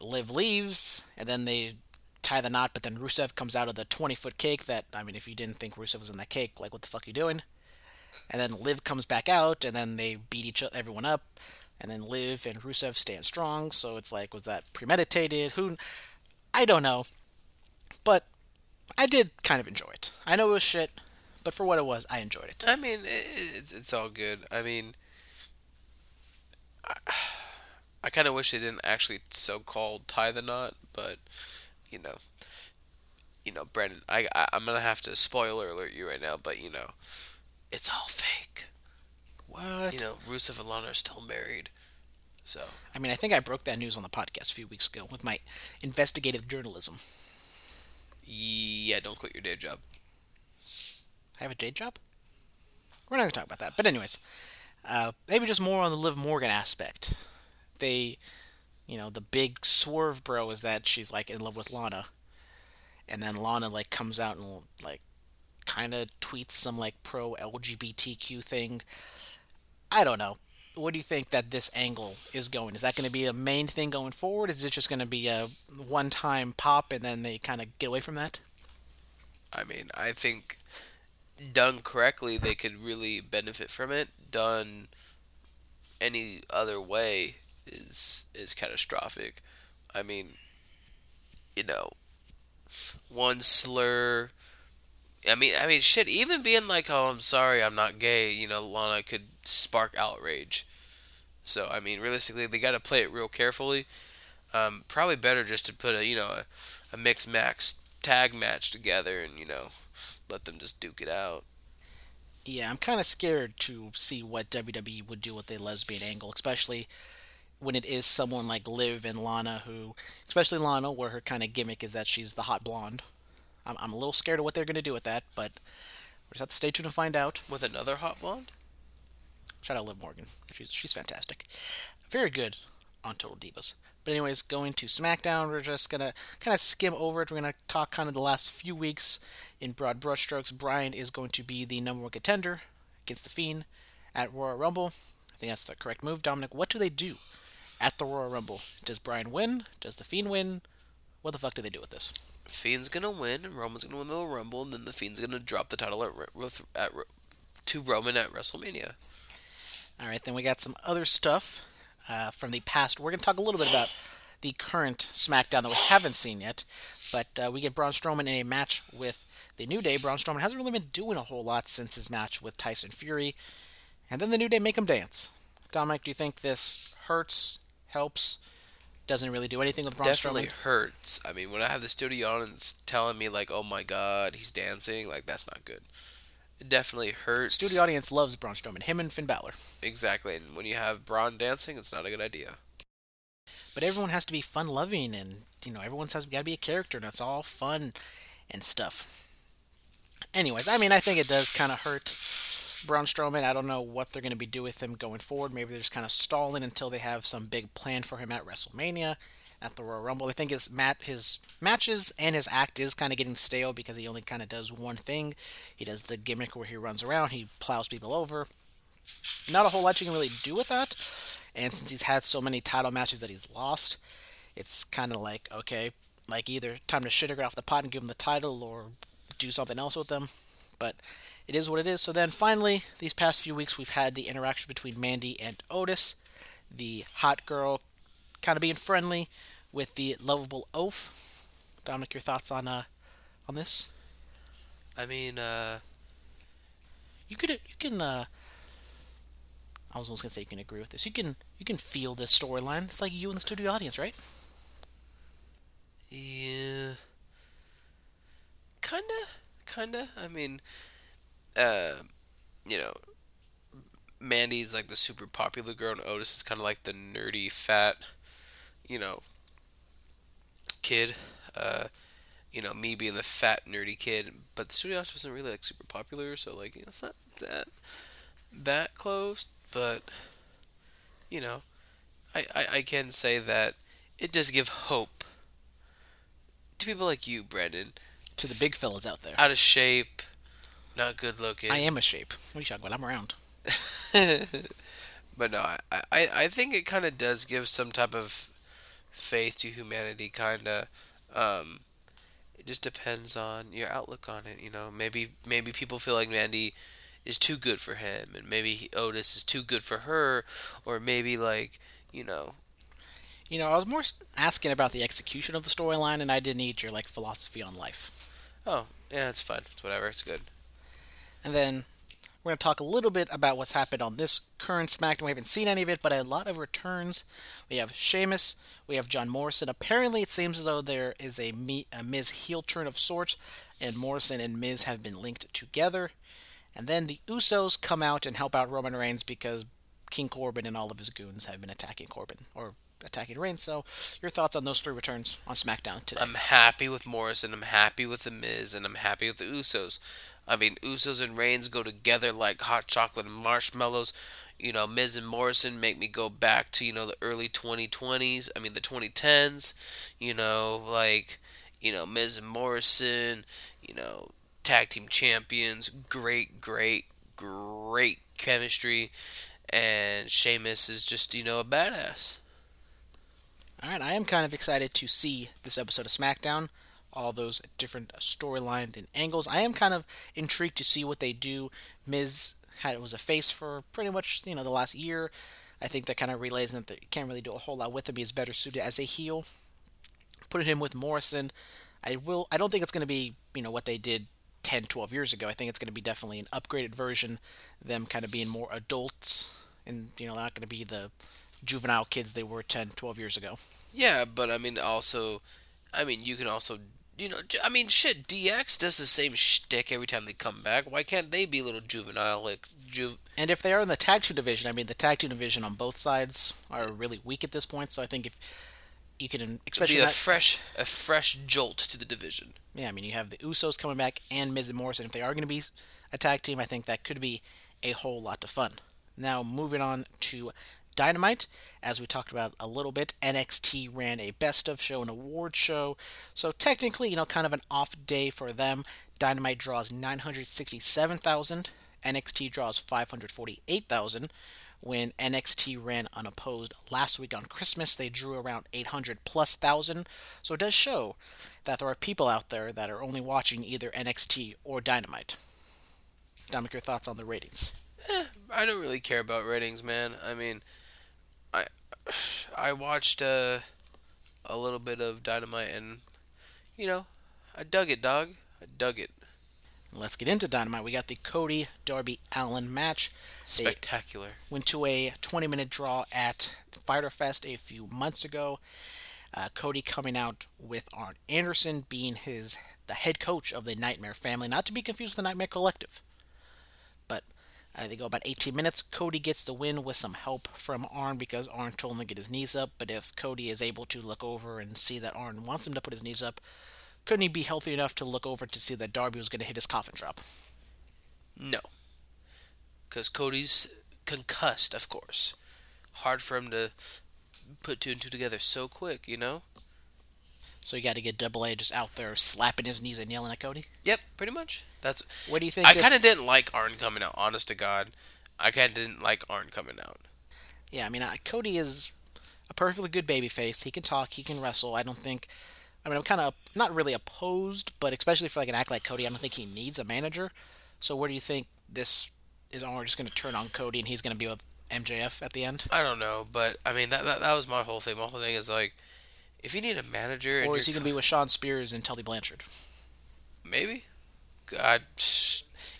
Liv leaves, and then they tie the knot, but then Rusev comes out of the 20-foot cake that, I mean, if you didn't think Rusev was in that cake, like, what the fuck are you doing? And then Liv comes back out, and then they beat everyone up, and then Liv and Rusev stand strong, so it's like, was that premeditated? I don't know, but I did kind of enjoy it. I know it was shit. But for what it was, I enjoyed it. I mean, it's all good. I mean, I kind of wish they didn't actually so-called tie the knot, but you know, Brandon, I'm gonna have to spoiler alert you right now, but you know, it's all fake. What? You know, Rusev and Lana are still married. So. I mean, I think I broke that news on the podcast a few weeks ago with my investigative journalism. Yeah, don't quit your day job. I have a day job? We're not going to talk about that. But anyways, maybe just more on the Liv Morgan aspect. They, you know, the big swerve, bro, is that she's, like, in love with Lana. And then Lana, like, comes out and, like, kind of tweets some, like, pro-LGBTQ thing. I don't know. What do you think that this angle is going? Is that going to be a main thing going forward? Is it just going to be a one-time pop and then they kind of get away from that? I mean, I think done correctly, they could really benefit from it. Done any other way is catastrophic. I mean, you know, one slur. I mean, shit, even being like, oh, I'm sorry, I'm not gay, you know, Lana could spark outrage. So, I mean, realistically, they got to play it real carefully. Probably better just to put a mixed-max tag match together and, you know, let them just duke it out. Yeah, I'm kind of scared to see what WWE would do with a lesbian angle, especially when it is someone like Liv and Lana who, especially Lana, where her kind of gimmick is that she's the hot blonde. I'm a little scared of what they're going to do with that, but we'll just have to stay tuned and find out. With another hot blonde? Shout out Liv Morgan. She's fantastic. Very good on Total Divas. But anyways, going to SmackDown, we're just going to kind of skim over it. We're going to talk kind of the last few weeks in broad brushstrokes. Bryan is going to be the number one contender against The Fiend at Royal Rumble. I think that's the correct move. Dominic, what do they do at the Royal Rumble? Does Bryan win? Does The Fiend win? What the fuck do they do with this? Fiend's gonna win, and Roman's gonna win the Rumble, and then the Fiend's gonna drop the title to Roman at WrestleMania. All right, then we got some other stuff from the past. We're gonna talk a little bit about the current SmackDown that we haven't seen yet, but we get Braun Strowman in a match with the New Day. Braun Strowman hasn't really been doing a whole lot since his match with Tyson Fury, and then the New Day make him dance. Dominic, do you think this hurts, helps? Doesn't really do anything with Braun Strowman. Definitely hurts. I mean, when I have the studio on and it's telling me, like, oh my god, he's dancing, like, that's not good. It definitely hurts. Studio audience loves Braun Strowman. Him and Finn Balor. Exactly. And when you have Braun dancing, it's not a good idea. But everyone has to be fun-loving, and, you know, everyone's got to be a character, and it's all fun and stuff. Anyways, I mean, I think it does kind of hurt Braun Strowman. I don't know what they're going to be doing with him going forward. Maybe they're just kind of stalling until they have some big plan for him at WrestleMania, at the Royal Rumble. I think his matches and his act is kind of getting stale because he only kind of does one thing. He does the gimmick where he runs around, he plows people over. Not a whole lot you can really do with that. And since he's had so many title matches that he's lost, it's kind of like, okay, like either time to shit or get off the pot and give him the title or do something else with them. But it is what it is. So then, finally, these past few weeks, we've had the interaction between Mandy and Otis. The hot girl kind of being friendly with the lovable oaf. Dominic, your thoughts on this? I mean, you can I was almost gonna say you can agree with this. You can feel this storyline. It's like you and the studio audience, right? Yeah. Kinda. I mean, you know, Mandy's like the super popular girl, and Otis is kind of like the nerdy, fat, you know, kid. You know, me being the fat, nerdy kid. But the studio audience wasn't really like super popular, so like, you know, it's not that close. But you know, I can say that it does give hope to people like you, Brandon, to the big fellas out there, out of shape. Not good looking. I am a shape. What are you talking about? I'm around. But no, I think it kind of does give some type of faith to humanity, kind of. It just depends on your outlook on it, you know. Maybe people feel like Mandy is too good for him, and maybe Otis is too good for her, or maybe, like, you know. You know, I was more asking about the execution of the storyline, and I didn't need your, like, philosophy on life. Oh, yeah, it's fine. It's whatever. It's good. And then we're going to talk a little bit about what's happened on this current SmackDown. We haven't seen any of it, but a lot of returns. We have Sheamus. We have John Morrison. Apparently, it seems as though there is a Miz heel turn of sorts, and Morrison and Miz have been linked together. And then the Usos come out and help out Roman Reigns because King Corbin and all of his goons have been attacking Corbin, or attacking Reigns. So your thoughts on those three returns on SmackDown today? I'm happy with Morrison. I'm happy with the Miz, and I'm happy with the Usos. I mean, Usos and Reigns go together like hot chocolate and marshmallows. You know, Miz and Morrison make me go back to, you know, the early 2020s. I mean, the 2010s. You know, like, you know, Miz and Morrison, you know, tag team champions. Great, great, great chemistry. And Sheamus is just, you know, a badass. All right, I am kind of excited to see this episode of SmackDown. All those different storylines and angles. I am kind of intrigued to see what they do. Miz was a face for pretty much, you know, the last year. I think that kind of relays that they can't really do a whole lot with him. He's better suited as a heel. Putting him with Morrison, I don't think it's going to be, you know, what they did 10, 12 years ago. I think it's going to be definitely an upgraded version. Them kind of being more adults and, you know, not going to be the juvenile kids they were 10, 12 years ago. Yeah, but I mean, also, I mean, you can also, you know, I mean, shit, DX does the same shtick every time they come back. Why can't they be a little juvenile, like, And if they are in the tag team division, I mean, the tag team division on both sides are really weak at this point, so I think if you can, especially a fresh jolt to the division. Yeah, I mean, you have the Usos coming back and Miz and Morrison. If they are going to be a tag team, I think that could be a whole lot of fun. Now, moving on to Dynamite, as we talked about a little bit, NXT ran a best of show, an award show, so technically, you know, kind of an off day for them. Dynamite draws 967,000, NXT draws 548,000. When NXT ran unopposed last week on Christmas, they drew around 800,000+, so it does show that there are people out there that are only watching either NXT or Dynamite. Dominic, your thoughts on the ratings? I don't really care about ratings, man. I mean, I watched a little bit of Dynamite and, you know, I dug it, dog. I dug it. Let's get into Dynamite. We got the Cody Darby Allin match. Spectacular. They went to a 20-minute draw at Fyter Fest a few months ago. Cody coming out with Arn Anderson being the head coach of the Nightmare Family, not to be confused with the Nightmare Collective. But they go about 18 minutes. Cody gets the win with some help from Arn because Arn told him to get his knees up. But if Cody is able to look over and see that Arn wants him to put his knees up, couldn't he be healthy enough to look over to see that Darby was going to hit his coffin drop? No. Because Cody's concussed, of course. Hard for him to put two and two together so quick, you know? So you got to get Double A just out there slapping his knees and yelling at Cody? Yep, pretty much. That's what do you think? I kind of didn't like Arn coming out, honest to God. I kind of didn't like Arn coming out. Yeah, I mean, Cody is a perfectly good babyface. He can talk. He can wrestle. I don't think... I mean, I'm kind of not really opposed, but especially for like an act like Cody, I don't think he needs a manager. So where do you think this is Arn just going to turn on Cody and he's going to be with MJF at the end? I don't know, but I mean, that was my whole thing. My whole thing is like, if you need a manager... Or is he going to be with Sean Spears and Tully Blanchard? Maybe. God.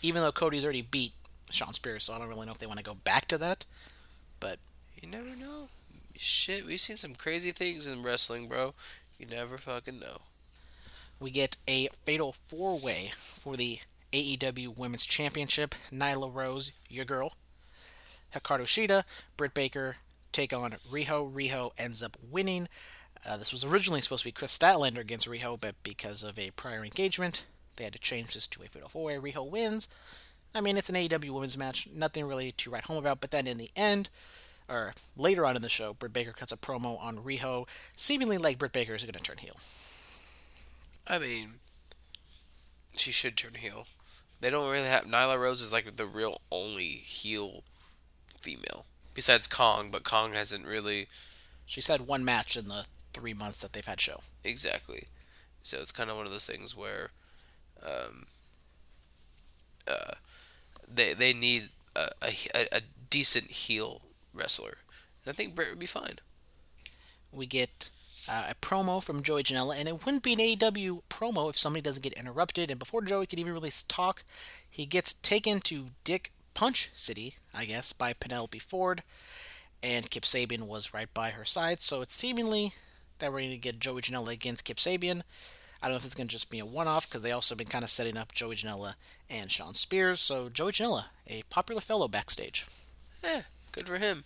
Even though Cody's already beat Sean Spears, so I don't really know if they want to go back to that. But... You never know. Shit, we've seen some crazy things in wrestling, bro. You never fucking know. We get a fatal four-way for the AEW Women's Championship. Nyla Rose, your girl. Hikaru Shida, Britt Baker take on Riho. Riho ends up winning... this was originally supposed to be Chris Statlander against Riho, but because of a prior engagement, they had to change this to a fatal four-way. Riho wins. I mean, it's an AEW women's match. Nothing really to write home about. But then in the end, or later on in the show, Britt Baker cuts a promo on Riho, seemingly like Britt Baker is going to turn heel. I mean, she should turn heel. They don't really have... Nyla Rose is like the real only heel female. Besides Kong, but Kong hasn't really... She's had one match in the 3 months that they've had show. Exactly. So it's kind of one of those things where they need a decent heel wrestler. And I think Britt would be fine. We get a promo from Joey Janela, and it wouldn't be an AEW promo if somebody doesn't get interrupted. And before Joey could even really talk, he gets taken to Dick Punch City, I guess, by Penelope Ford. And Kip Sabian was right by her side, so it's seemingly that we're going to get Joey Janela against Kip Sabian. I don't know if it's going to just be a one-off, because they also been kind of setting up Joey Janela and Sean Spears. So Joey Janela, a popular fellow backstage. Yeah, good for him.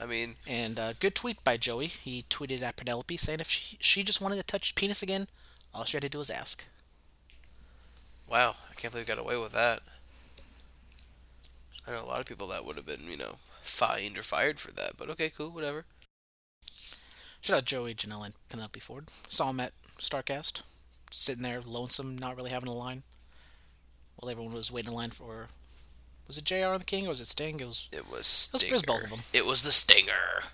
I mean... And a good tweet by Joey. He tweeted at Penelope saying if she just wanted to touch his penis again, all she had to do was ask. Wow, I can't believe I got away with that. I know a lot of people that would have been, fined or fired for that, but okay, cool, whatever. Shout out Joey, Janelle, and Penelope Ford. Saw him at StarCast, sitting there, lonesome, not really having a line. While everyone was waiting in line for... Was it JR and the King, or was it Sting? It was Stinger. It was both of them. It was the Stinger.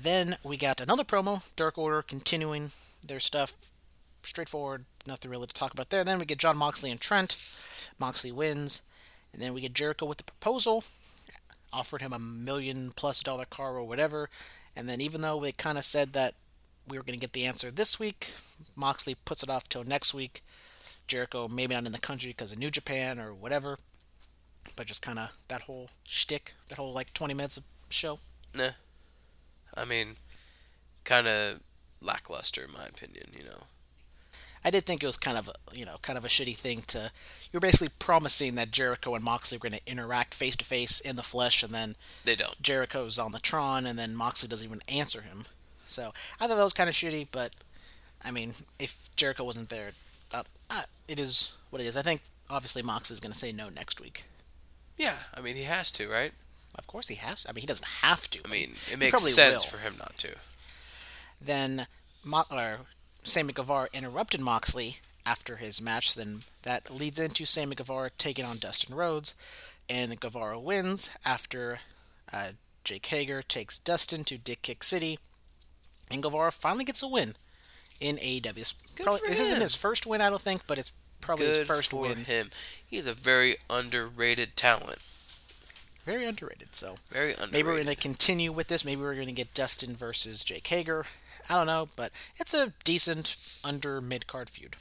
Then we got another promo, Dark Order, continuing their stuff. Straightforward, nothing really to talk about there. Then we get John Moxley and Trent. Moxley wins. And then we get Jericho with the proposal. Offered him $1 million+ car or whatever. And then even though they kind of said that we were going to get the answer this week, Moxley puts it off till next week. Jericho maybe not in the country because of New Japan or whatever. But just kind of that whole shtick, that whole 20 minutes of show. Nah. I mean, kind of lackluster in my opinion, I did think it was kind of a shitty thing to... You're basically promising that Jericho and Moxley are going to interact face-to-face in the flesh, and then... They don't. Jericho's on the Tron, and then Moxley doesn't even answer him. So, I thought that was kind of shitty, but... I mean, if Jericho wasn't there, it is what it is. I think, obviously, Moxley's going to say no next week. Yeah, I mean, he has to, right? Of course he has to. I mean, he doesn't have to. I mean, it makes sense for him not to. Then, Sammy Guevara interrupted Moxley after his match, then that leads into Sammy Guevara taking on Dustin Rhodes, and Guevara wins after Jake Hager takes Dustin to Dick Kick City, and Guevara finally gets a win in AEW. This isn't his first win, I don't think, but it's probably his first win. Good for him. He's a very underrated talent. Very underrated, so. Very underrated. Maybe we're going to continue with this. Maybe we're going to get Dustin versus Jake Hager. I don't know, but it's a decent under-mid-card feud.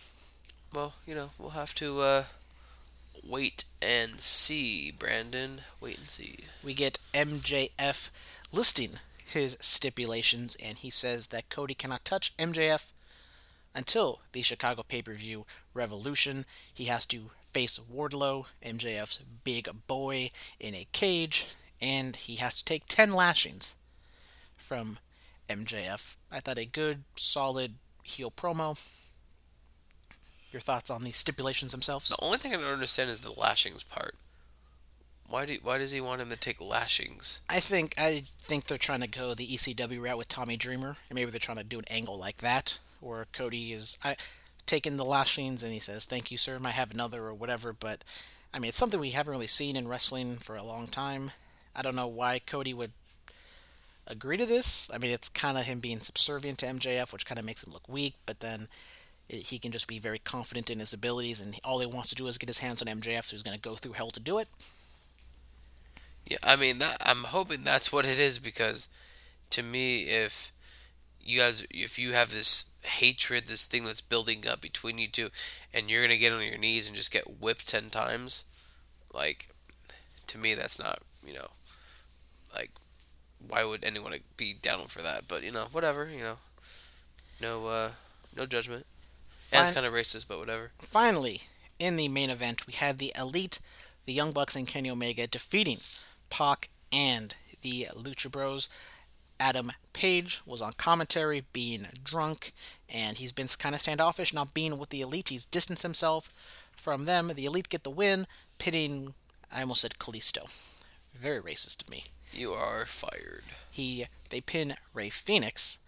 Well, we'll have to wait and see, Brandon. Wait and see. We get MJF listing his stipulations, and he says that Cody cannot touch MJF until the Chicago pay-per-view Revolution. He has to face Wardlow, MJF's big boy, in a cage, and he has to take 10 lashings from MJF. I thought a good, solid heel promo. Your thoughts on the stipulations themselves? The only thing I don't understand is the lashings part. Why does he want him to take lashings? I think they're trying to go the ECW route with Tommy Dreamer, and maybe they're trying to do an angle like that, where Cody is taking the lashings and he says, "Thank you, sir. I have another," or whatever. But I mean, it's something we haven't really seen in wrestling for a long time. I don't know why Cody would agree to this. I mean, it's kind of him being subservient to MJF, which kind of makes him look weak, but then he can just be very confident in his abilities, and all he wants to do is get his hands on MJF, so he's going to go through hell to do it. Yeah, I mean, I'm hoping that's what it is, because to me, if you have this hatred, this thing that's building up between you two, and you're going to get on your knees and just get whipped 10 times, to me, that's not, why would anyone be down for that? But, whatever, no judgment. And it's kind of racist, but whatever. Finally, in the main event, we had the Elite, the Young Bucks and Kenny Omega, defeating Pac and the Lucha Bros. Adam Page was on commentary, being drunk, and he's been kind of standoffish, not being with the Elite. He's distanced himself from them. The Elite get the win, pitting, I almost said Kalisto. Very racist of me. You are fired. They pin Rey Fénix,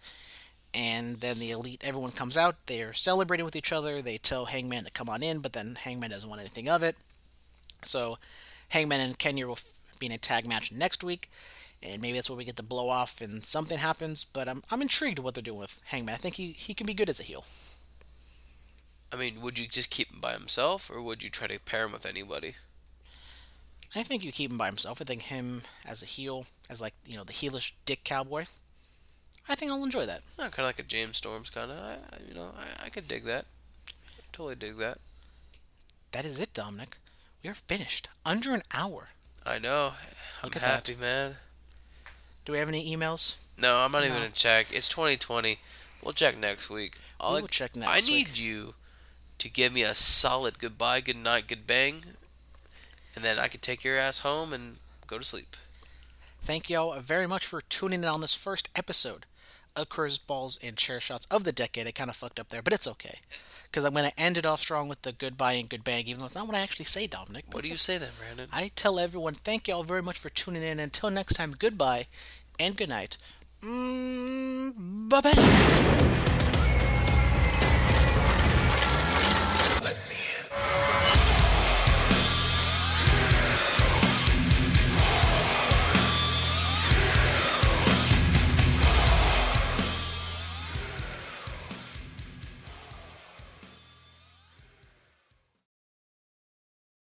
and then the Elite, everyone comes out, they're celebrating with each other, they tell Hangman to come on in, but then Hangman doesn't want anything of it, so Hangman and Kenya will be in a tag match next week, and maybe that's where we get the blow off and something happens, but I'm intrigued what they're doing with Hangman. I think he can be good as a heel. I mean, would you just keep him by himself, or would you try to pair him with anybody? I think you keep him by himself. I think him as a heel, as the heelish dick cowboy. I think I'll enjoy that. Yeah, kind of like a James Storms kind of. I could dig that. Totally dig that. That is it, Dominic. We are finished. Under an hour. I know. I'm happy, man. Do we have any emails? No, I'm not even going to check. It's 2020. We'll check next week. We'll check next week. I need you to give me a solid goodbye, good night, good bang. And then I could take your ass home and go to sleep. Thank y'all very much for tuning in on this first episode a Curveballs and Chair Shots of the decade. I kind of fucked up there, but it's okay. Because I'm going to end it off strong with the goodbye and good bang, even though it's not what I actually say, Dominic. What do you say then, Brandon? I tell everyone, thank you all very much for tuning in. Until next time, goodbye and good night. Bye-bye.